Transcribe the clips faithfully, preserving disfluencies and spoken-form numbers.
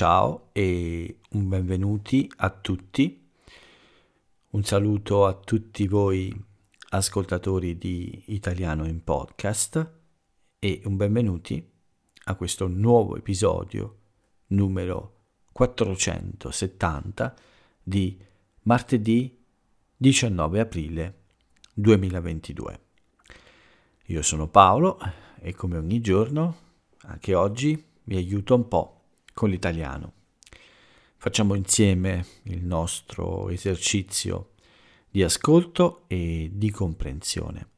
ciao e un benvenuti a tutti, un saluto a tutti voi ascoltatori di Italiano in Podcast e un benvenuti a questo nuovo episodio numero quattrocentosettanta di martedì diciannove aprile duemilaventidue. Io sono Paolo e come ogni giorno, anche oggi, vi aiuto un po' con l'italiano. Facciamo insieme il nostro esercizio di ascolto e di comprensione.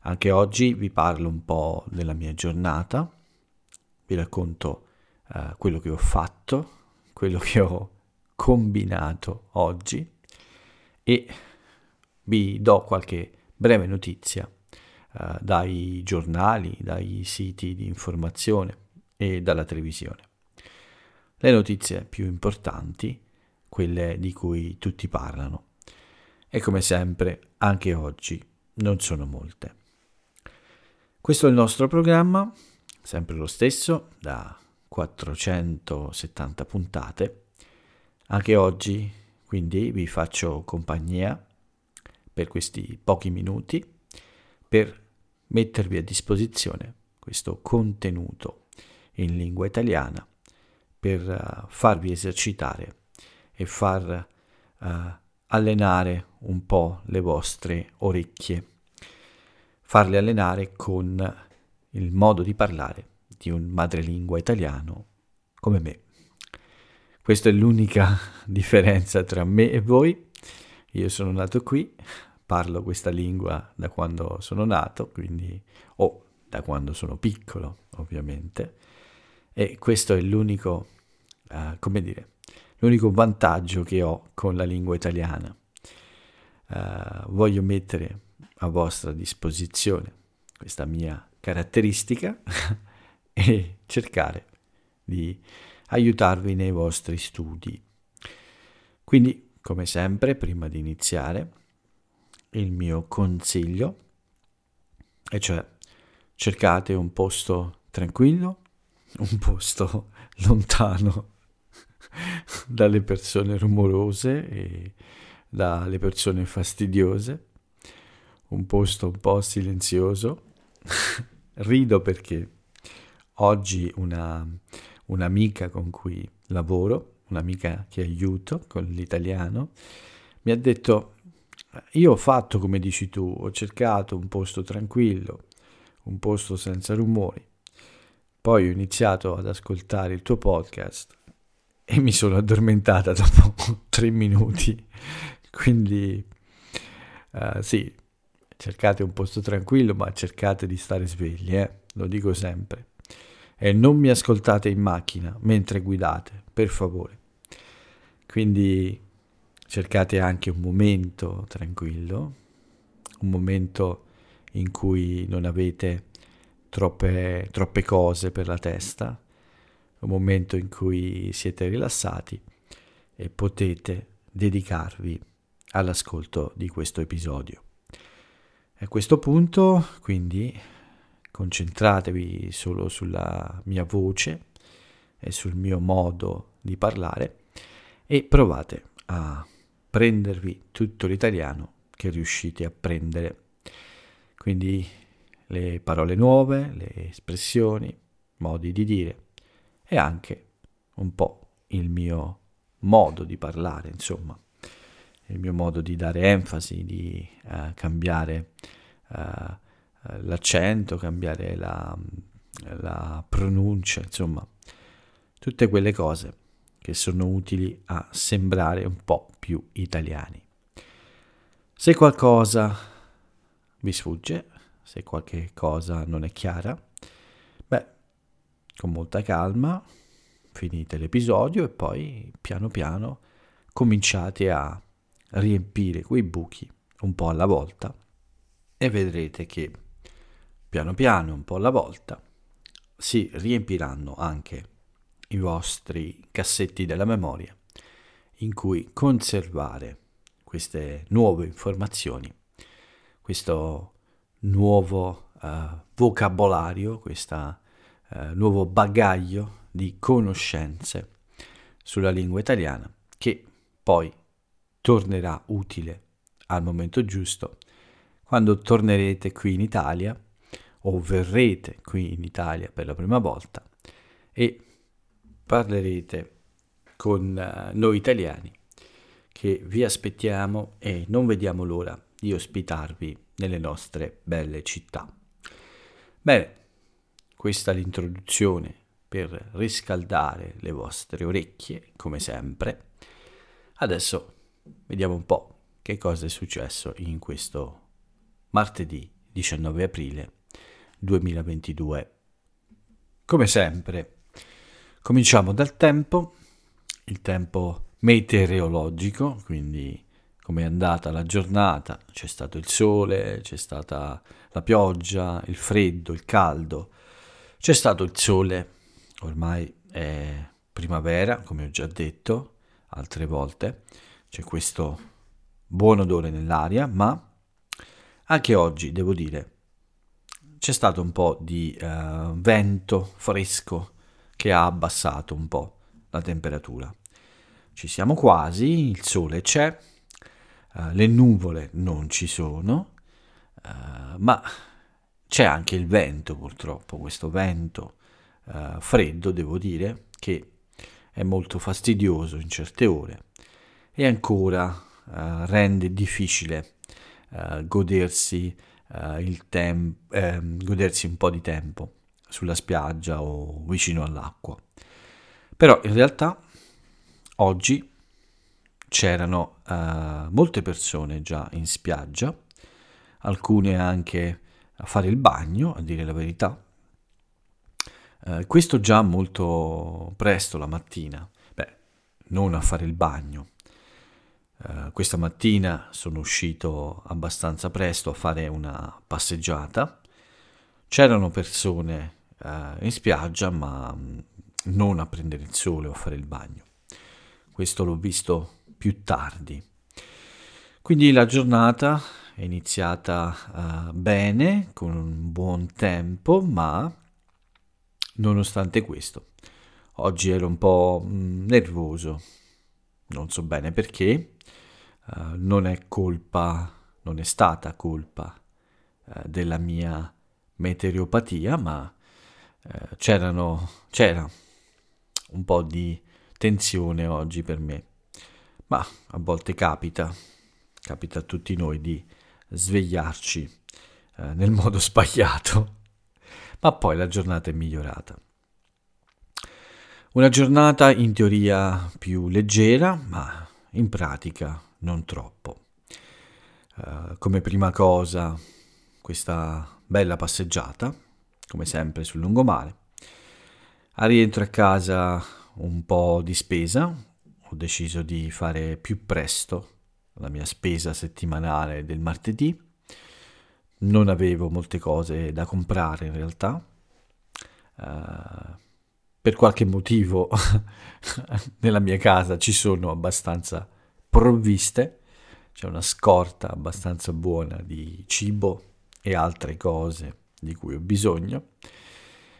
Anche oggi vi parlo un po' della mia giornata, vi racconto eh, quello che ho fatto, quello che ho combinato oggi e vi do qualche breve notizia eh, dai giornali, dai siti di informazione e dalla televisione. Le notizie più importanti, quelle di cui tutti parlano. E come sempre, anche oggi, non sono molte. Questo è il nostro programma, sempre lo stesso, da quattrocentosettanta puntate. Anche oggi, quindi, vi faccio compagnia per questi pochi minuti per mettervi a disposizione questo contenuto in lingua italiana per farvi esercitare e far uh, allenare un po' le vostre orecchie, farle allenare con il modo di parlare di un madrelingua italiano come me. Questa è l'unica differenza tra me e voi. Io sono nato qui, parlo questa lingua da quando sono nato, quindi o oh, da quando sono piccolo, ovviamente. E questo è l'unico, uh, come dire, l'unico vantaggio che ho con la lingua italiana. Uh, voglio mettere a vostra disposizione questa mia caratteristica e cercare di aiutarvi nei vostri studi. Quindi, come sempre, prima di iniziare, il mio consiglio, e cioè cercate un posto tranquillo, un posto lontano dalle persone rumorose e dalle persone fastidiose, un posto un po' silenzioso. Rido perché oggi una un'amica con cui lavoro, un'amica che aiuto con l'italiano, mi ha detto: io ho fatto come dici tu, ho cercato un posto tranquillo, un posto senza rumori, poi ho iniziato ad ascoltare il tuo podcast e mi sono addormentata dopo tre minuti, quindi uh, sì, cercate un posto tranquillo, ma cercate di stare svegli, eh? Lo dico sempre. E non mi ascoltate in macchina mentre guidate, per favore. Quindi cercate anche un momento tranquillo, un momento in cui non avete troppe, troppe cose per la testa, un momento in cui siete rilassati e potete dedicarvi all'ascolto di questo episodio. A questo punto, quindi, concentratevi solo sulla mia voce e sul mio modo di parlare e provate a prendervi tutto l'italiano che riuscite a prendere. Quindi le parole nuove, le espressioni, modi di dire e anche un po' il mio modo di parlare, insomma, il mio modo di dare enfasi, di uh, cambiare uh, l'accento, cambiare la, la pronuncia, insomma, tutte quelle cose che sono utili a sembrare un po' più italiani. Se qualcosa vi sfugge, se qualche cosa non è chiara, beh, con molta calma finite l'episodio e poi piano piano cominciate a riempire quei buchi un po' alla volta e vedrete che piano piano, un po' alla volta, si riempiranno anche i vostri cassetti della memoria in cui conservare queste nuove informazioni, questo nuovo uh, vocabolario, questo uh, nuovo bagaglio di conoscenze sulla lingua italiana che poi tornerà utile al momento giusto quando tornerete qui in Italia o verrete qui in Italia per la prima volta e parlerete con noi italiani che vi aspettiamo e non vediamo l'ora di ospitarvi nelle nostre belle città. Bene, questa è l'introduzione per riscaldare le vostre orecchie, come sempre. Adesso vediamo un po' che cosa è successo in questo martedì diciannove aprile duemilaventidue. Come sempre, cominciamo dal tempo, il tempo meteorologico, quindi come è andata la giornata, c'è stato il sole, c'è stata la pioggia, il freddo, il caldo, c'è stato il sole, ormai è primavera, come ho già detto altre volte, c'è questo buon odore nell'aria, ma anche oggi, devo dire, c'è stato un po' di eh, vento fresco che ha abbassato un po' la temperatura. Ci siamo quasi, il sole c'è, Uh, le nuvole non ci sono, uh, ma c'è anche il vento purtroppo, questo vento uh, freddo, devo dire, che è molto fastidioso in certe ore e ancora uh, rende difficile uh, godersi, uh, il tem- eh, godersi un po' di tempo sulla spiaggia o vicino all'acqua. Però in realtà oggi c'erano uh, molte persone già in spiaggia, alcune anche a fare il bagno, a dire la verità. Uh, questo già molto presto la mattina. Beh, non a fare il bagno. Uh, questa mattina sono uscito abbastanza presto a fare una passeggiata. C'erano persone uh, in spiaggia, ma mh, non a prendere il sole o a fare il bagno. Questo l'ho visto più tardi. Quindi la giornata è iniziata uh, bene, con un buon tempo, ma nonostante questo oggi ero un po' nervoso, non so bene perché, uh, non è colpa, non è stata colpa uh, della mia meteoropatia, ma uh, c'erano, c'era un po' di tensione oggi per me. Ma a volte capita, capita a tutti noi di svegliarci eh, nel modo sbagliato, ma poi la giornata è migliorata. Una giornata in teoria più leggera, ma in pratica non troppo. Eh, come prima cosa, questa bella passeggiata, come sempre sul lungomare. A rientro a casa un po' di spesa. Ho deciso di fare più presto la mia spesa settimanale del martedì. Non avevo molte cose da comprare in realtà. Uh, per qualche motivo nella mia casa ci sono abbastanza provviste. C'è una scorta abbastanza buona di cibo e altre cose di cui ho bisogno.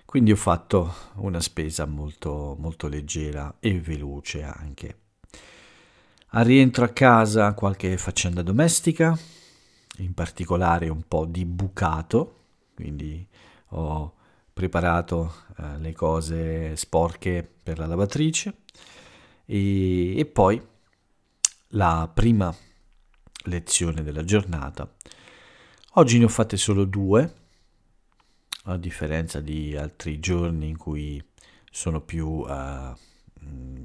Quindi ho fatto una spesa molto, molto leggera e veloce anche. Al rientro a casa qualche faccenda domestica, in particolare un po' di bucato, quindi ho preparato eh, le cose sporche per la lavatrice e, e poi la prima lezione della giornata. Oggi ne ho fatte solo due, a differenza di altri giorni in cui sono più eh,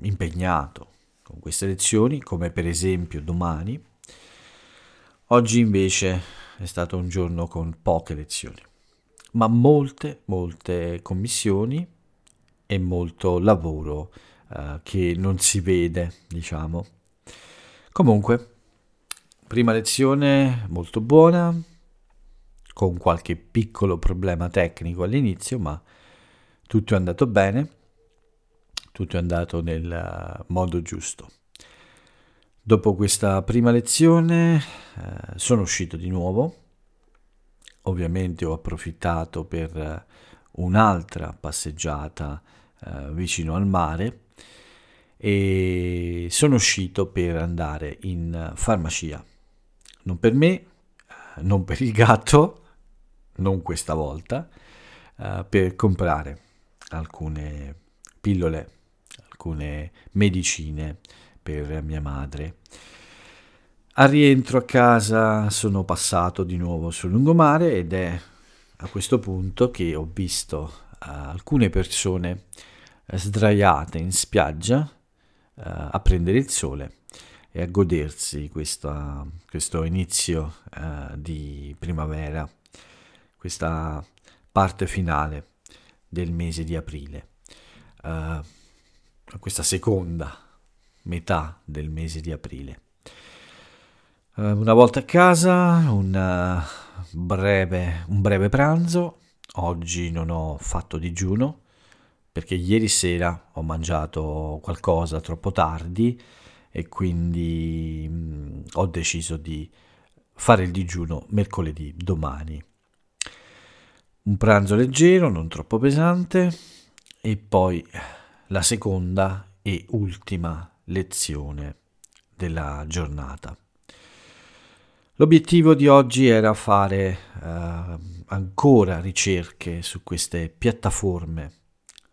impegnato con queste lezioni, come per esempio domani. Oggi invece è stato un giorno con poche lezioni, ma molte, molte commissioni e molto lavoro eh, che non si vede, diciamo. Comunque, prima lezione molto buona, con qualche piccolo problema tecnico all'inizio, ma tutto è andato bene, tutto è andato nel modo giusto. Dopo questa prima lezione eh, sono uscito di nuovo, ovviamente ho approfittato per un'altra passeggiata eh, vicino al mare, e sono uscito per andare in farmacia. Non per me, non per il gatto, non questa volta, eh, per comprare alcune pillole, alcune medicine per mia madre. Al rientro a casa sono passato di nuovo sul lungomare ed è a questo punto che ho visto uh, alcune persone uh, sdraiate in spiaggia uh, a prendere il sole e a godersi questa, questo inizio uh, di primavera, questa parte finale del mese di aprile, uh, questa seconda metà del mese di aprile. Una volta a casa, un breve, un breve pranzo. Oggi non ho fatto digiuno perché ieri sera ho mangiato qualcosa troppo tardi e quindi ho deciso di fare il digiuno mercoledì, domani. Un pranzo leggero, non troppo pesante, e poi la seconda e ultima lezione della giornata. L'obiettivo di oggi era fare eh, ancora ricerche su queste piattaforme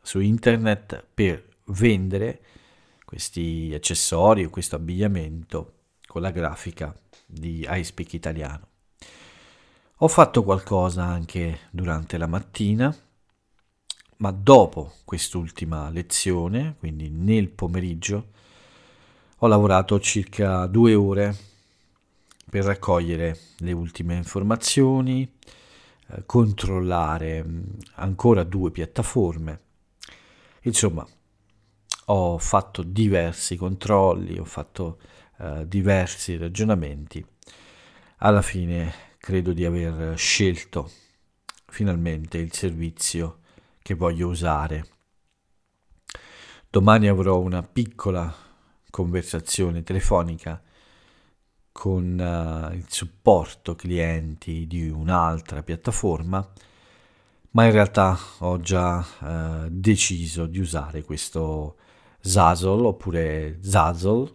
su internet per vendere questi accessori o questo abbigliamento con la grafica di iSpeak Italiano. Ho fatto qualcosa anche durante la mattina, ma dopo quest'ultima lezione, quindi nel pomeriggio, ho lavorato circa due ore per raccogliere le ultime informazioni, eh, controllare ancora due piattaforme. Insomma, ho fatto diversi controlli, ho fatto eh, diversi ragionamenti. Alla fine credo di aver scelto finalmente il servizio che voglio usare. Domani avrò una piccola conversazione telefonica con uh, il supporto clienti di un'altra piattaforma, ma in realtà ho già uh, deciso di usare questo Zazzle, oppure Zazzle,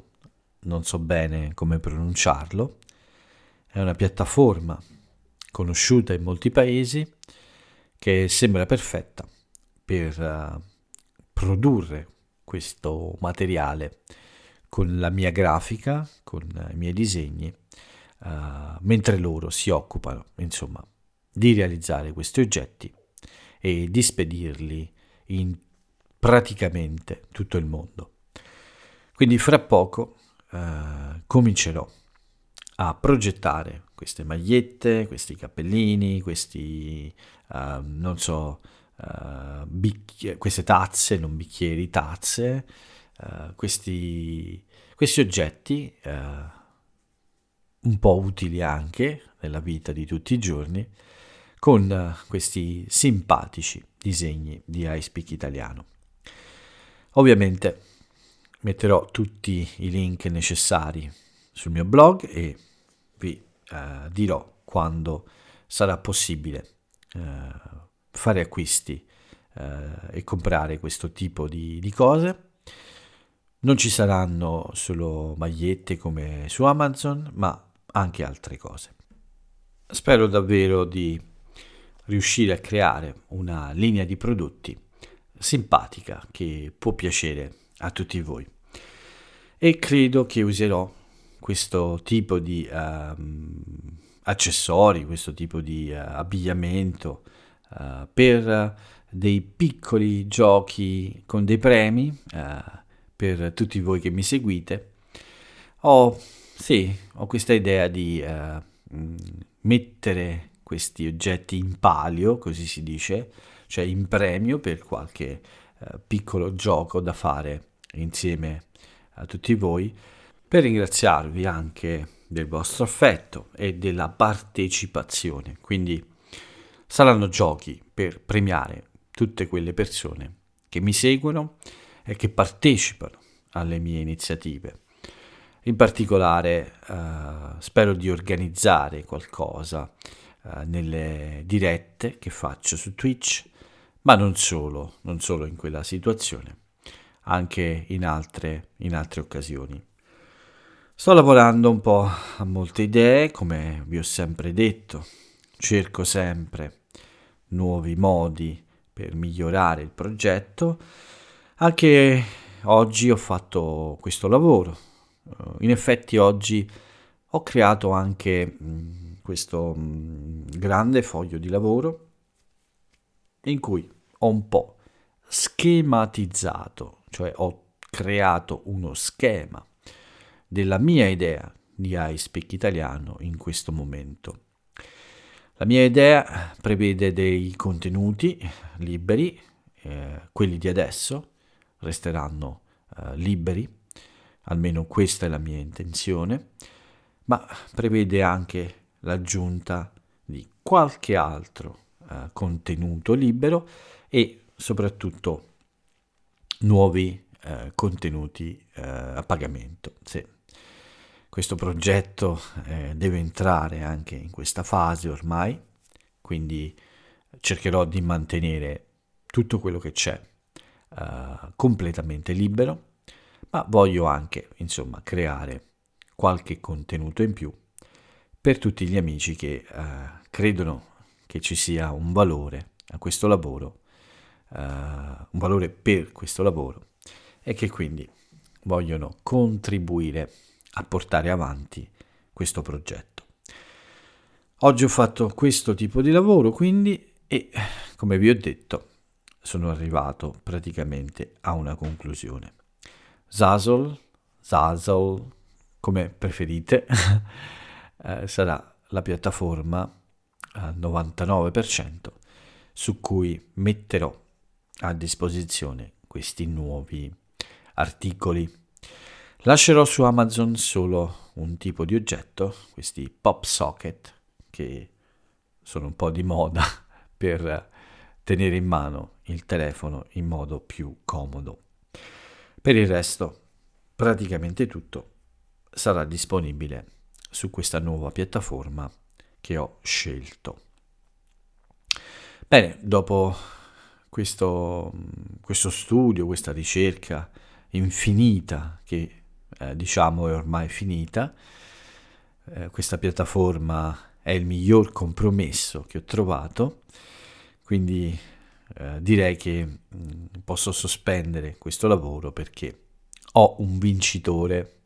non so bene come pronunciarlo. È una piattaforma conosciuta in molti paesi che sembra perfetta per uh, produrre questo materiale con la mia grafica, con i miei disegni, uh, mentre loro si occupano, insomma, di realizzare questi oggetti e di spedirli in praticamente tutto il mondo. Quindi fra poco uh, comincerò a progettare queste magliette, questi cappellini, questi, uh, non so, uh, bicchi- queste tazze, non bicchieri, tazze, Uh, questi, questi oggetti uh, un po' utili anche nella vita di tutti i giorni, con uh, questi simpatici disegni di iSpeak Italiano. Ovviamente metterò tutti i link necessari sul mio blog e vi uh, dirò quando sarà possibile uh, fare acquisti uh, e comprare questo tipo di, di cose. Non ci saranno solo magliette come su Amazon, ma anche altre cose. Spero davvero di riuscire a creare una linea di prodotti simpatica che può piacere a tutti voi. E credo che userò questo tipo di uh, accessori, questo tipo di uh, abbigliamento uh, per dei piccoli giochi con dei premi. Uh, per tutti voi che mi seguite, ho, sì, ho questa idea di eh, mettere questi oggetti in palio, così si dice, cioè in premio per qualche eh, piccolo gioco da fare insieme a tutti voi, per ringraziarvi anche del vostro affetto e della partecipazione. Quindi saranno giochi per premiare tutte quelle persone che mi seguono e che partecipano alle mie iniziative. In particolare eh, spero di organizzare qualcosa eh, nelle dirette che faccio su Twitch, ma non solo, non solo in quella situazione, anche in altre, in altre occasioni. Sto lavorando un po' a molte idee, come vi ho sempre detto, cerco sempre nuovi modi per migliorare il progetto. Anche oggi ho fatto questo lavoro, in effetti oggi ho creato anche questo grande foglio di lavoro in cui ho un po' schematizzato, cioè ho creato uno schema della mia idea di iSpeak Italiano in questo momento. La mia idea prevede dei contenuti liberi, eh, quelli di adesso resteranno eh, liberi, almeno questa è la mia intenzione, ma prevede anche l'aggiunta di qualche altro eh, contenuto libero e soprattutto nuovi eh, contenuti eh, a pagamento. Sì. Questo progetto eh, deve entrare anche in questa fase ormai, quindi cercherò di mantenere tutto quello che c'è eh, completamente libero, ma voglio anche, insomma, creare qualche contenuto in più per tutti gli amici che eh, credono che ci sia un valore a questo lavoro, eh, un valore per questo lavoro e che quindi vogliono contribuire a portare avanti questo progetto. Oggi ho fatto questo tipo di lavoro, quindi, e come vi ho detto, sono arrivato praticamente a una conclusione. Zazzle, Zazzle, come preferite, eh, sarà la piattaforma al novantanove per cento su cui metterò a disposizione questi nuovi articoli. Lascerò su Amazon solo un tipo di oggetto, questi pop socket, che sono un po' di moda per tenere in mano il telefono in modo più comodo. Per il resto, praticamente tutto sarà disponibile su questa nuova piattaforma che ho scelto. Bene, dopo questo, questo studio, questa ricerca infinita che Eh, diciamo è ormai finita, eh, questa piattaforma è il miglior compromesso che ho trovato, quindi eh, direi che mh, posso sospendere questo lavoro perché ho un vincitore,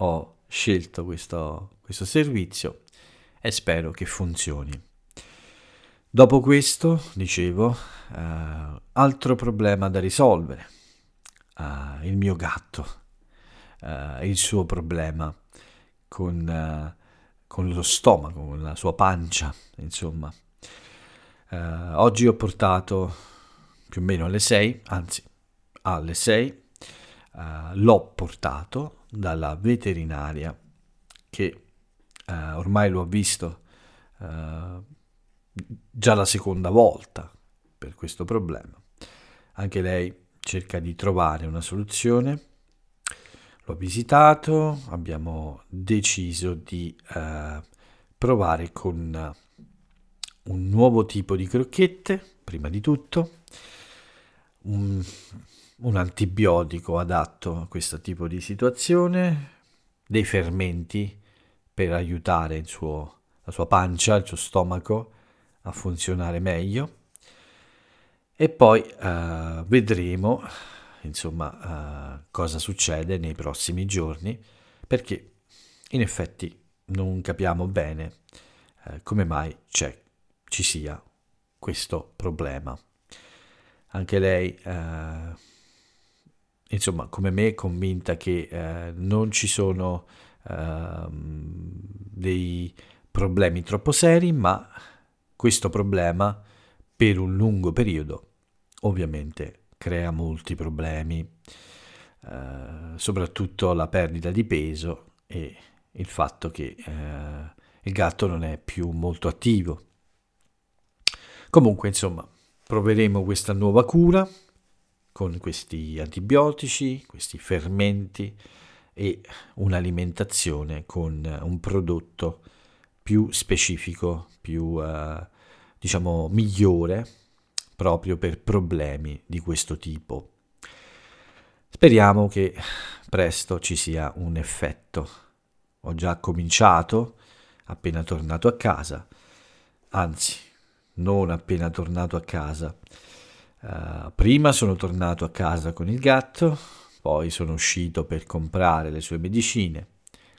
ho scelto questo, questo servizio e spero che funzioni. Dopo questo, dicevo, eh, altro problema da risolvere, eh, il mio gatto. Uh, il suo problema con, uh, con lo stomaco, con la sua pancia, insomma. Uh, oggi ho portato più o meno alle sei, anzi alle sei, uh, l'ho portato dalla veterinaria che uh, ormai lo ha visto uh, già la seconda volta per questo problema. Anche lei cerca di trovare una soluzione. L'ho visitato, abbiamo deciso di eh, provare con un nuovo tipo di crocchette, prima di tutto, un, un antibiotico adatto a questo tipo di situazione, dei fermenti per aiutare il suo, la sua pancia, il suo stomaco a funzionare meglio e poi eh, vedremo insomma uh, cosa succede nei prossimi giorni, perché in effetti non capiamo bene uh, come mai c'è, ci sia questo problema. Anche lei uh, insomma come me è convinta che uh, non ci sono uh, dei problemi troppo seri, ma questo problema per un lungo periodo ovviamente crea molti problemi, eh, soprattutto la perdita di peso e il fatto che eh, il gatto non è più molto attivo. Comunque, insomma, proveremo questa nuova cura con questi antibiotici, questi fermenti e un'alimentazione con un prodotto più specifico, più eh, diciamo migliore proprio per problemi di questo tipo. Speriamo che presto ci sia un effetto. Ho già cominciato, appena tornato a casa, anzi, non appena tornato a casa. Uh, prima sono tornato a casa con il gatto, poi sono uscito per comprare le sue medicine,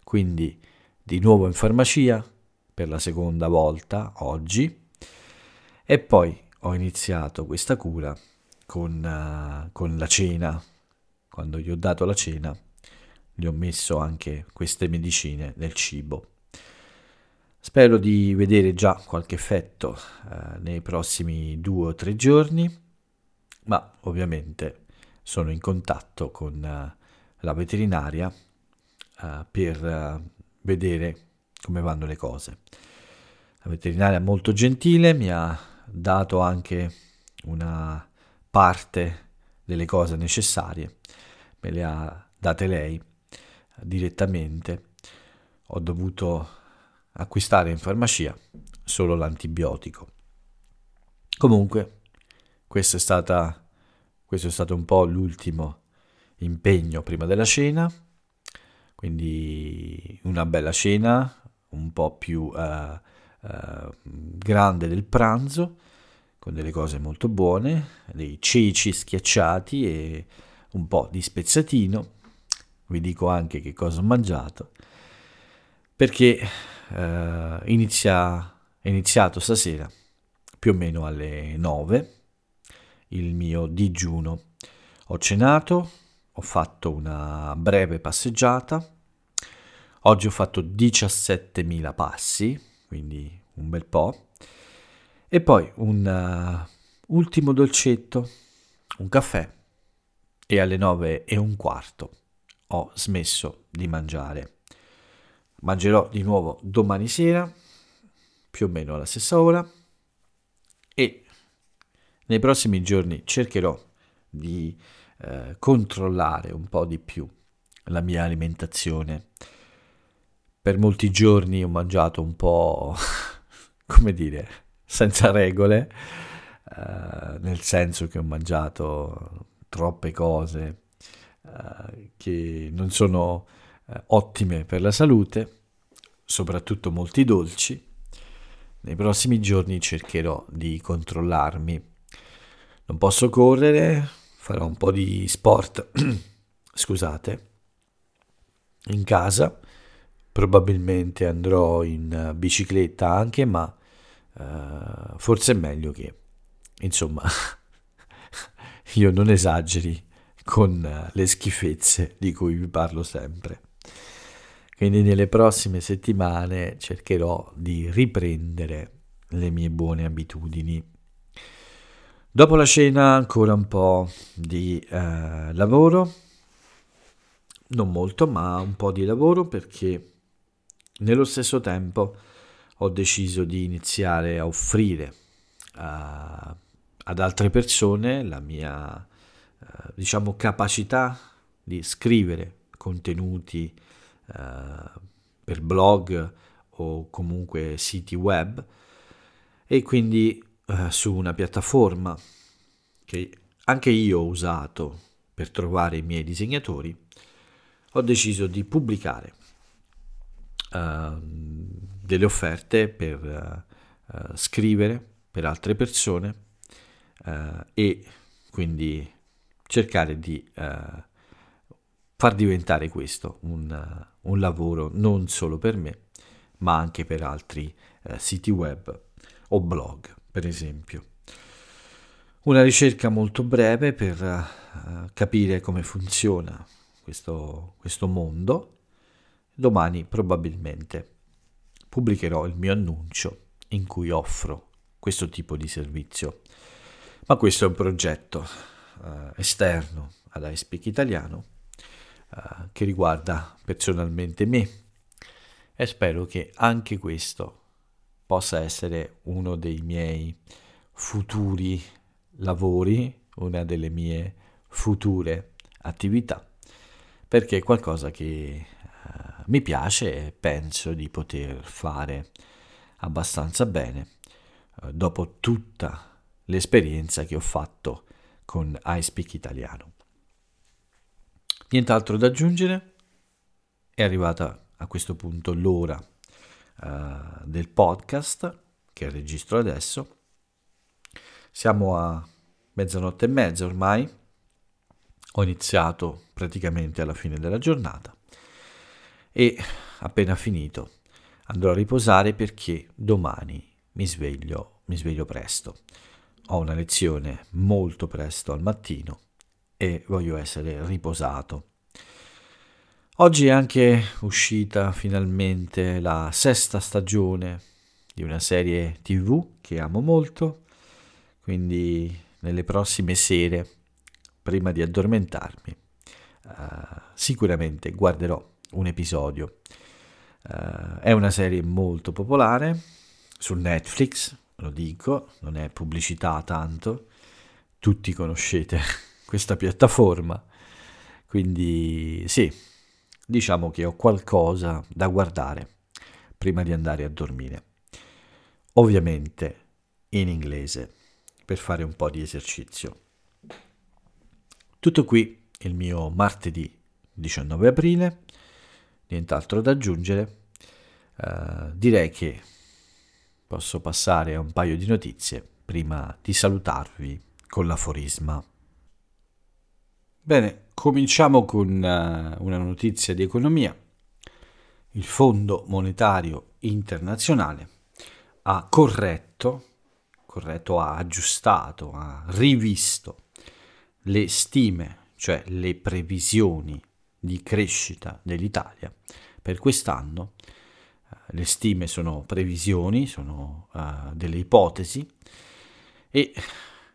quindi di nuovo in farmacia per la seconda volta oggi, e poi ho iniziato questa cura con, uh, con la cena. Quando gli ho dato la cena gli ho messo anche queste medicine nel cibo. Spero di vedere già qualche effetto eh, nei prossimi due o tre giorni, ma ovviamente sono in contatto con eh, la veterinaria eh, per eh, vedere come vanno le cose. La veterinaria è molto gentile, mi ha dato anche una parte delle cose necessarie, me le ha date lei direttamente. Ho dovuto acquistare in farmacia solo l'antibiotico. Comunque, questo è stata questo è stato un po' l'ultimo impegno prima della cena, quindi una bella cena, un po' più eh, eh, grande del pranzo, con delle cose molto buone, dei ceci schiacciati e un po' di spezzatino. Vi dico anche che cosa ho mangiato, perché eh, inizia, è iniziato stasera più o meno alle nove il mio digiuno. Ho cenato, ho fatto una breve passeggiata, oggi ho fatto diciassettemila passi, quindi un bel po', e poi un uh, ultimo dolcetto, un caffè, e alle nove e un quarto ho smesso di mangiare. Mangerò di nuovo domani sera, più o meno alla stessa ora, e nei prossimi giorni cercherò di eh, controllare un po' di più la mia alimentazione. Per molti giorni ho mangiato un po', come dire, senza regole, eh, nel senso che ho mangiato troppe cose eh, che non sono ottime per la salute, soprattutto molti dolci. Nei prossimi giorni cercherò di controllarmi. Non posso correre, farò un po' di sport, scusate, in casa. Probabilmente andrò in bicicletta anche, ma eh, forse è meglio che, insomma, io non esageri con le schifezze di cui vi parlo sempre. Quindi nelle prossime settimane cercherò di riprendere le mie buone abitudini. Dopo la cena ancora un po' di eh, lavoro, non molto, ma un po' di lavoro, perché nello stesso tempo ho deciso di iniziare a offrire eh, ad altre persone la mia, eh, diciamo, capacità di scrivere contenuti Uh, per blog o comunque siti web, e quindi uh, su una piattaforma che anche io ho usato per trovare i miei disegnatori, ho deciso di pubblicare uh, delle offerte per uh, uh, scrivere per altre persone uh, e quindi cercare di uh, far diventare questo un, un lavoro non solo per me, ma anche per altri eh, siti web o blog, per esempio. Una ricerca molto breve per eh, capire come funziona questo, questo mondo. Domani probabilmente pubblicherò il mio annuncio in cui offro questo tipo di servizio. Ma questo è un progetto eh, esterno ad iSpeak Italiano, Uh, che riguarda personalmente me, e spero che anche questo possa essere uno dei miei futuri lavori, una delle mie future attività, perché è qualcosa che uh, mi piace e penso di poter fare abbastanza bene uh, dopo tutta l'esperienza che ho fatto con iSpeak Italiano. Nient'altro da aggiungere, è arrivata a questo punto l'ora uh, del podcast che registro adesso. Siamo a mezzanotte e mezza ormai, ho iniziato praticamente alla fine della giornata e appena finito andrò a riposare perché domani mi sveglio, mi sveglio presto. Ho una lezione molto presto al mattino e voglio essere riposato. Oggi è anche uscita finalmente la sesta stagione di una serie tivù che amo molto, quindi nelle prossime sere, prima di addormentarmi, uh, sicuramente guarderò un episodio. Uh, è una serie molto popolare su Netflix, lo dico, non è pubblicità tanto, tutti conoscete questa piattaforma, quindi sì, diciamo che ho qualcosa da guardare prima di andare a dormire, ovviamente in inglese, per fare un po' di esercizio. Tutto qui il mio martedì diciannove aprile, nient'altro da aggiungere, uh, direi che posso passare a un paio di notizie prima di salutarvi con l'aforisma. Bene, cominciamo con uh, una notizia di economia. Il Fondo Monetario Internazionale ha corretto, corretto, ha aggiustato, ha rivisto le stime, cioè le previsioni di crescita dell'Italia per quest'anno. Le stime sono previsioni, sono uh, delle ipotesi, e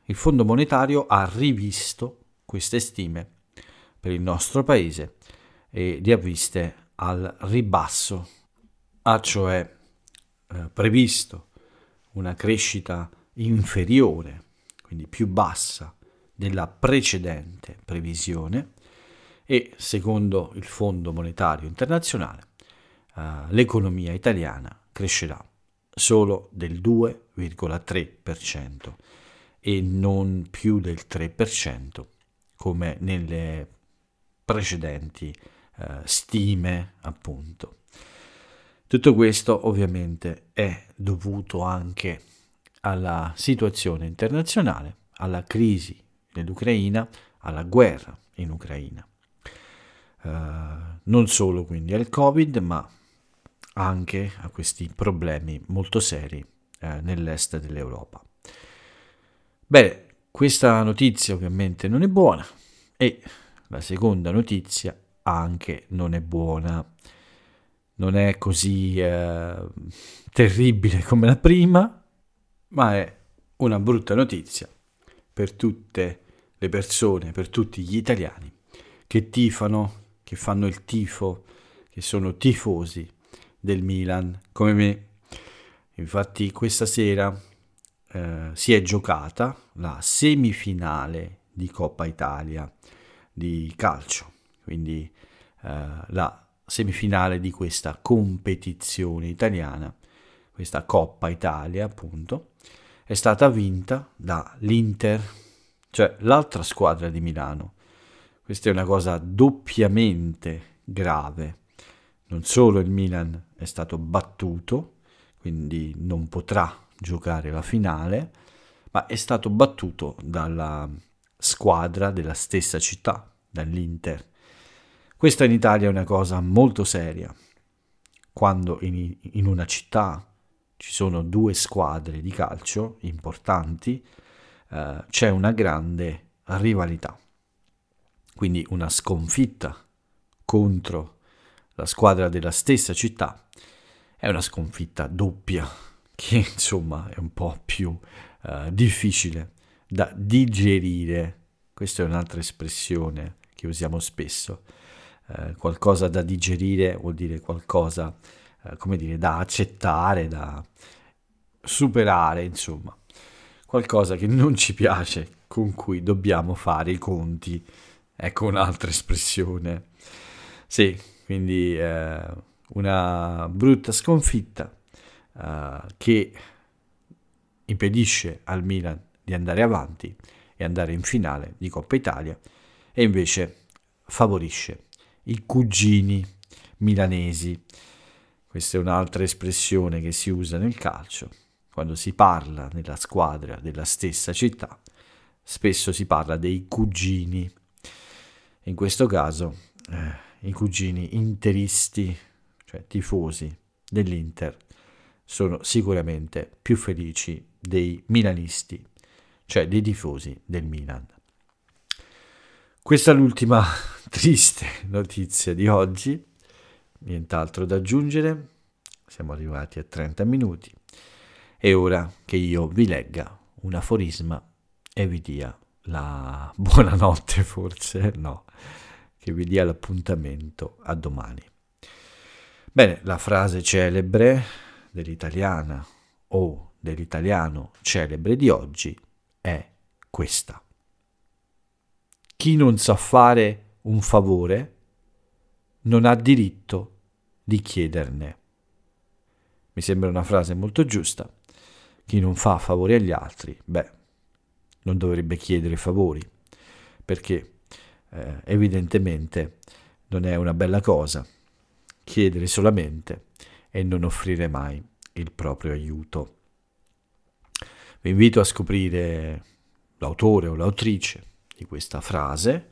il Fondo Monetario ha rivisto queste stime per il nostro paese e le ha viste al ribasso. Ha cioè eh, previsto una crescita inferiore, quindi più bassa della precedente previsione, e secondo il Fondo Monetario Internazionale Uh, l'economia italiana crescerà solo del due virgola tre per cento e non più del tre per cento come nelle precedenti uh, stime, appunto. Tutto questo ovviamente è dovuto anche alla situazione internazionale, alla crisi dell'Ucraina, alla guerra in Ucraina. Uh, non solo quindi al Covid, ma anche a questi problemi molto seri eh, nell'est dell'Europa. Bene, questa notizia ovviamente non è buona e la seconda notizia anche non è buona. Non è così eh, terribile come la prima, ma è una brutta notizia per tutte le persone, per tutti gli italiani che tifano, che fanno il tifo, che sono tifosi del Milan come me. Infatti questa sera eh, si è giocata la semifinale di Coppa Italia di calcio, quindi eh, la semifinale di questa competizione italiana, questa Coppa Italia appunto, è stata vinta dall'Inter, cioè l'altra squadra di Milano. Questa è una cosa doppiamente grave. Non solo il Milan è stato battuto, quindi non potrà giocare la finale, ma è stato battuto dalla squadra della stessa città, dall'Inter. Questa in Italia è una cosa molto seria. Quando in, in una città ci sono due squadre di calcio importanti, eh, c'è una grande rivalità. Quindi una sconfitta contro la squadra della stessa città è una sconfitta doppia, che insomma è un po' più uh, difficile da digerire. Questa è un'altra espressione che usiamo spesso. Uh, qualcosa da digerire vuol dire qualcosa, uh, come dire, da accettare, da superare, insomma. Qualcosa che non ci piace, con cui dobbiamo fare i conti. Ecco un'altra espressione. Sì, quindi eh, una brutta sconfitta eh, che impedisce al Milan di di andare avanti e andare in finale di Coppa Italia, e invece favorisce i cugini milanesi. Questa è un'altra espressione che si usa nel calcio. Quando si parla nella squadra della stessa città, spesso si parla dei cugini. In questo caso eh, i cugini interisti, cioè tifosi dell'Inter, sono sicuramente più felici dei milanisti, cioè dei tifosi del Milan. Questa è l'ultima triste notizia di oggi, nient'altro da aggiungere, siamo arrivati a trenta minuti. È ora che io vi legga un aforisma e vi dia la buonanotte, forse, no, che vi dia l'appuntamento a domani. Bene, la frase celebre dell'italiana o dell'italiano celebre di oggi è questa. Chi non sa fare un favore non ha diritto di chiederne. Mi sembra una frase molto giusta. Chi non fa favori agli altri, beh, non dovrebbe chiedere favori, perché eh, evidentemente non è una bella cosa chiedere solamente e non offrire mai il proprio aiuto. Vi invito a scoprire l'autore o l'autrice di questa frase.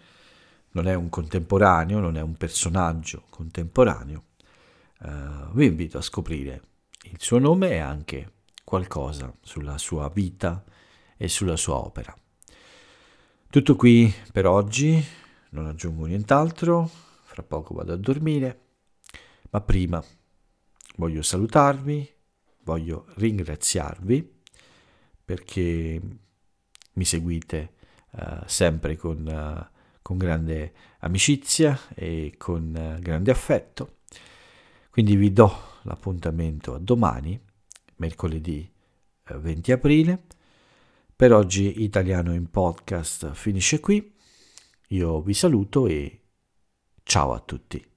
Non è un contemporaneo, non è un personaggio contemporaneo. Uh, vi invito a scoprire il suo nome e anche qualcosa sulla sua vita e sulla sua opera. Tutto qui per oggi, non aggiungo nient'altro, fra poco vado a dormire, ma prima voglio salutarvi, voglio ringraziarvi perché mi seguite uh, sempre con, uh, con grande amicizia e con uh, grande affetto. Quindi vi do l'appuntamento a domani, mercoledì venti aprile. Per oggi Italiano in Podcast finisce qui. Io vi saluto e ciao a tutti.